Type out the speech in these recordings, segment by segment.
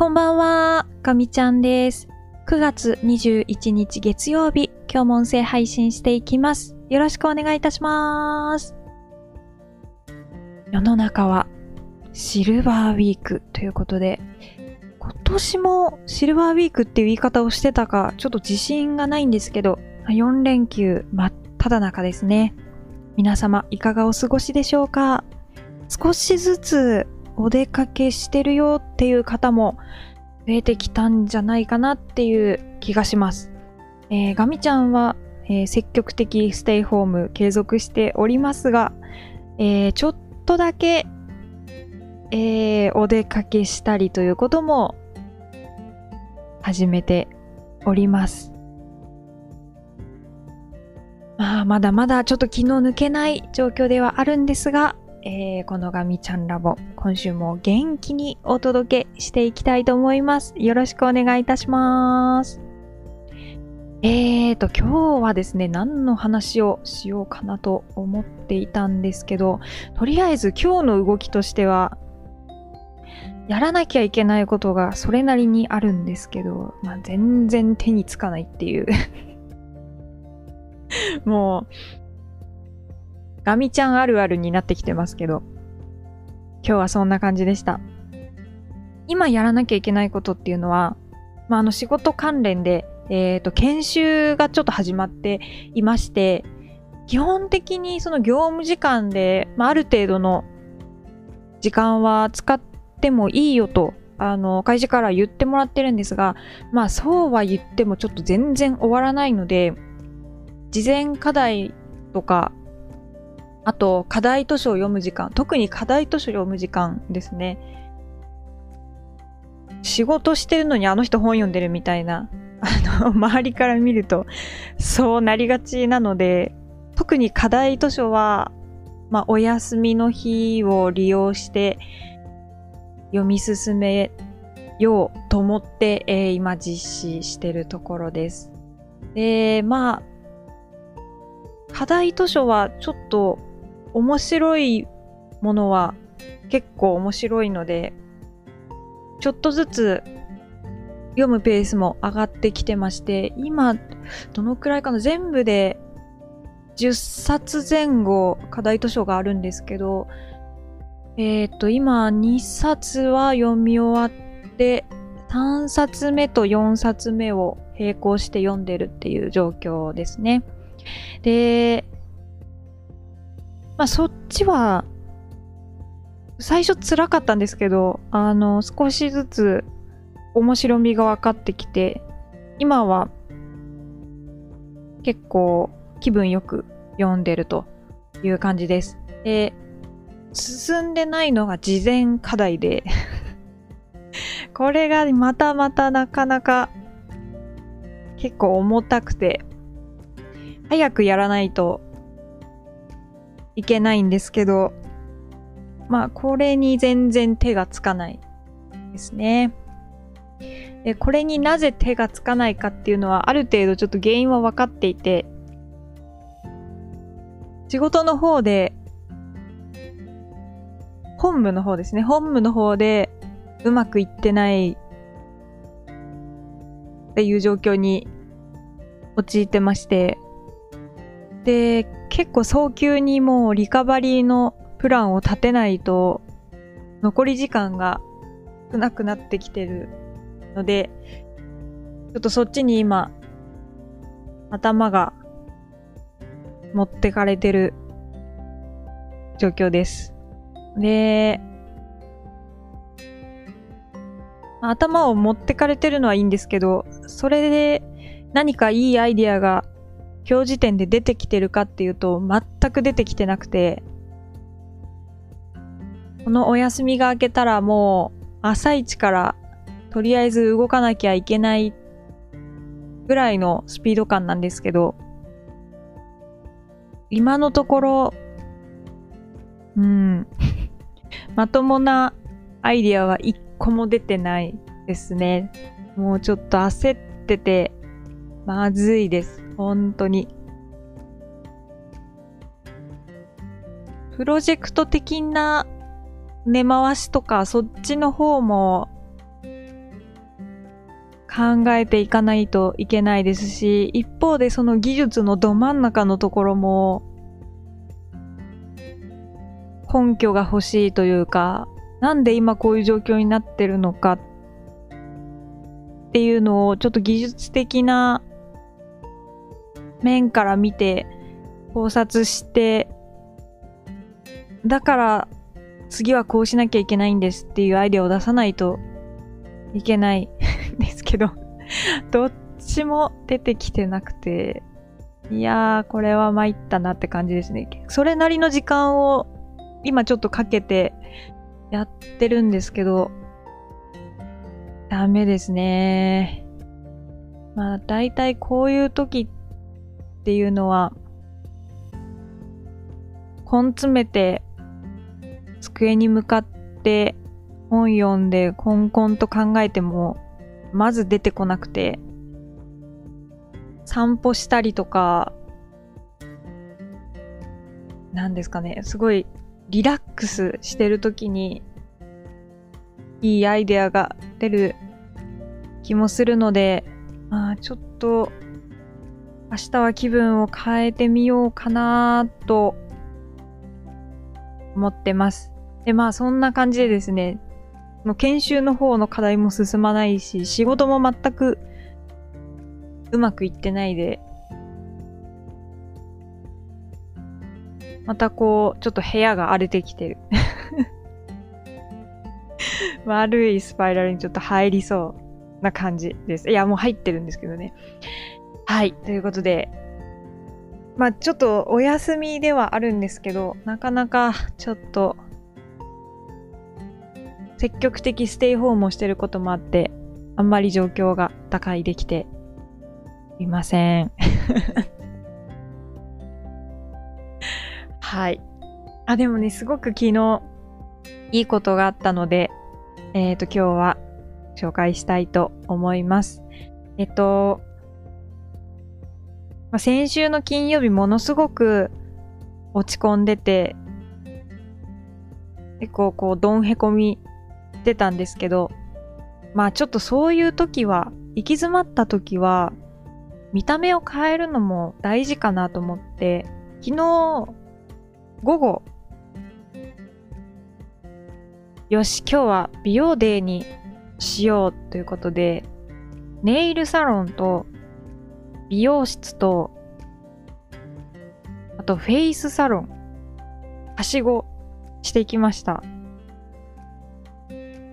こんばんは、かみちゃんです。9月21日月曜日、今日も音声配信していきます。よろしくお願いいたします。世の中はシルバーウィークということで、今年もシルバーウィークっていう言い方をしてたか、ちょっと自信がないんですけど、4連休真っただ中ですね。皆様いかがお過ごしでしょうか。少しずつお出かけしてるよっていう方も増えてきたんじゃないかなっていう気がします。ガミちゃんは、積極的ステイホーム継続しておりますが、ちょっとだけ、お出かけしたりということも始めております。まあ、まだまだちょっと気の抜けない状況ではあるんですが、このガミちゃんラボ、今週も元気にお届けしていきたいと思います。よろしくお願いいたします。今日はですね、何の話をしようかなと思っていたんですけど、とりあえず今日の動きとしては、やらなきゃいけないことがそれなりにあるんですけど、まあ、全然手につかないっていう。もう、ガミちゃんあるあるになってきてますけど、今日はそんな感じでした。今やらなきゃいけないことっていうのは、まあ、仕事関連で、研修がちょっと始まっていまして、基本的にその業務時間で、まあ、ある程度の時間は使ってもいいよと、会社から言ってもらってるんですが、まあ、そうは言ってもちょっと全然終わらないので、事前課題とか、あと、課題図書を読む時間。特に課題図書を読む時間ですね。仕事してるのにあの人本読んでるみたいな、周りから見ると、そうなりがちなので、特に課題図書は、まあ、お休みの日を利用して、読み進めようと思って、今実施してるところです。で、まあ、課題図書はちょっと、面白いものは結構面白いので、ちょっとずつ読むペースも上がってきてまして、今どのくらいかな、全部で10冊前後課題図書があるんですけど、今2冊は読み終わって、3冊目と4冊目を並行して読んでるっていう状況ですね。で、まあ、そっちは最初辛かったんですけど、少しずつ面白みが分かってきて、今は結構気分よく読んでるという感じです。で、進んでないのが事前課題で、これがまたなかなか結構重たくて、早くやらないといけないんですけど、まあこれに全然手がつかないですね。で、これになぜ手がつかないかっていうのはある程度ちょっと原因は分かっていて、仕事の方で、本部の方ですね、本部の方でうまくいってないっていう状況に陥ってまして、で、結構早急にもうリカバリーのプランを立てないと残り時間が少なくなってきてるので、ちょっとそっちに今頭が持ってかれてる状況です。で、頭を持ってかれてるのはいいんですけど、それで何かいいアイディアが今日時点で出てきてるかっていうと全く出てきてなくて、このお休みが明けたらもう朝一からとりあえず動かなきゃいけないぐらいのスピード感なんですけど、今のところまともなアイディアは一個も出てないですね。もうちょっと焦っててまずいです。本当に。プロジェクト的な根回しとか、そっちの方も考えていかないといけないですし、一方でその技術のど真ん中のところも根拠が欲しいというか、なんで今こういう状況になってるのかっていうのをちょっと技術的な面から見て考察して、だから次はこうしなきゃいけないんですっていうアイデアを出さないといけないですけどどっちも出てきてなくて、いやーこれは参ったなって感じですね。それなりの時間を今ちょっとかけてやってるんですけど、ダメですね。まあ大体こういう時っていうのは根詰めて机に向かって本読んでこんこんと考えてもまず出てこなくて、散歩したりとかなんですかね、すごいリラックスしてる時にいいアイデアが出る気もするので、まあちょっと明日は気分を変えてみようかなと思ってます。で、まあそんな感じでですね、もう研修の方の課題も進まないし、仕事も全くうまくいってないで、またこうちょっと部屋が荒れてきてる悪いスパイラルにちょっと入りそうな感じです。いやもう入ってるんですけどね。はい、ということで、まあちょっとお休みではあるんですけど、なかなかちょっと積極的ステイホームをしてることもあって、あんまり状況が打開できていませんはい。あ、でもね、すごく昨日いいことがあったので、今日は紹介したいと思います。先週の金曜日ものすごく落ち込んでて、結構こうどんへこみ出たんですけど、まあちょっとそういう時は、行き詰まった時は見た目を変えるのも大事かなと思って、昨日午後、よし今日は美容デーにしようということで、ネイルサロンと美容室とあとフェイスサロン、はしごしてきました。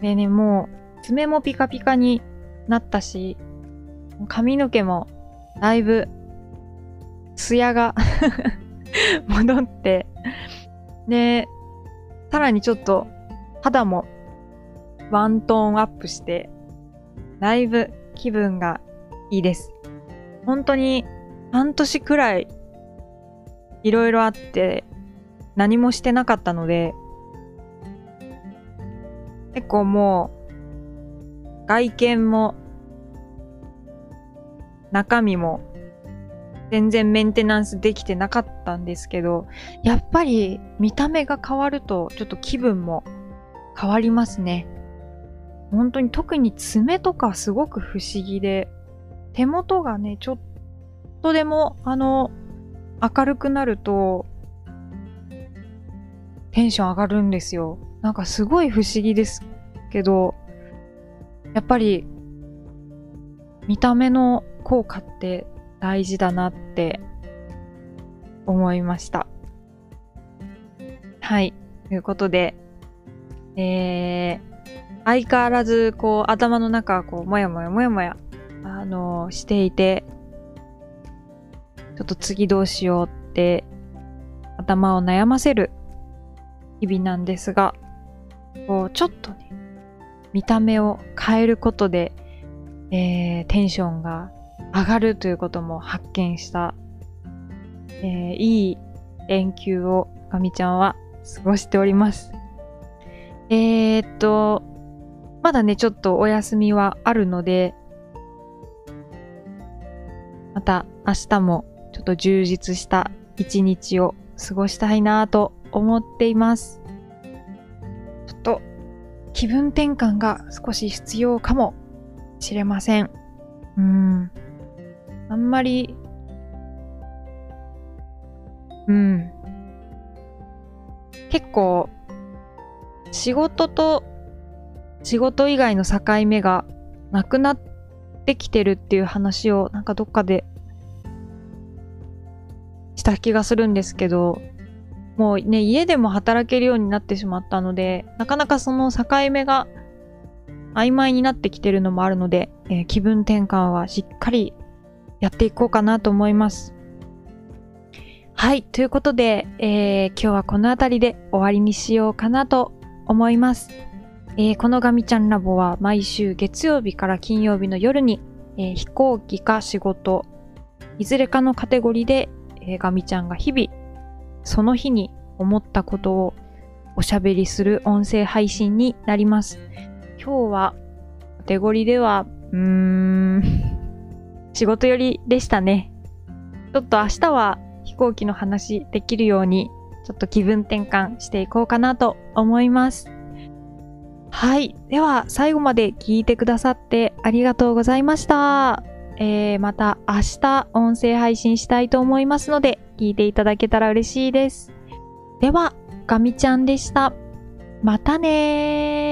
でね、もう爪もピカピカになったし、髪の毛もだいぶツヤが戻って、でさらにちょっと肌もワントーンアップして、だいぶ気分がいいです。本当に半年くらいいろいろあって何もしてなかったので、結構もう外見も中身も全然メンテナンスできてなかったんですけど、やっぱり見た目が変わるとちょっと気分も変わりますね。本当に特に爪とかすごく不思議で、手元がねちょっとでも明るくなるとテンション上がるんですよ。なんかすごい不思議ですけど、やっぱり見た目の効果って大事だなって思いました。はい、ということで、相変わらずこう頭の中はこうもやもやしていて、ちょっと次どうしようって頭を悩ませる日々なんですが、こうちょっとね見た目を変えることで、テンションが上がるということも発見した、いい連休をかみちゃんは過ごしております。まだねちょっとお休みはあるので、また明日もちょっと充実した一日を過ごしたいなぁと思っています。ちょっと気分転換が少し必要かもしれません。あんまり、結構仕事と仕事以外の境目がなくなってきてるっていう話をなんかどっかでした気がするんですけど、もうね、家でも働けるようになってしまったので、なかなかその境目が曖昧になってきてるのもあるので、気分転換はしっかりやっていこうかなと思います。はい、ということで、今日はこの辺りで終わりにしようかなと思います。このガミちゃんラボは毎週月曜日から金曜日の夜に、飛行機か仕事いずれかのカテゴリーで、ガミちゃんが日々その日に思ったことをおしゃべりする音声配信になります。今日はカテゴリーでは仕事寄りでしたね。ちょっと明日は飛行機の話できるようにちょっと気分転換していこうかなと思います。はい。では最後まで聞いてくださってありがとうございました。また明日音声配信したいと思いますので聞いていただけたら嬉しいです。では、ガミちゃんでした。またねー。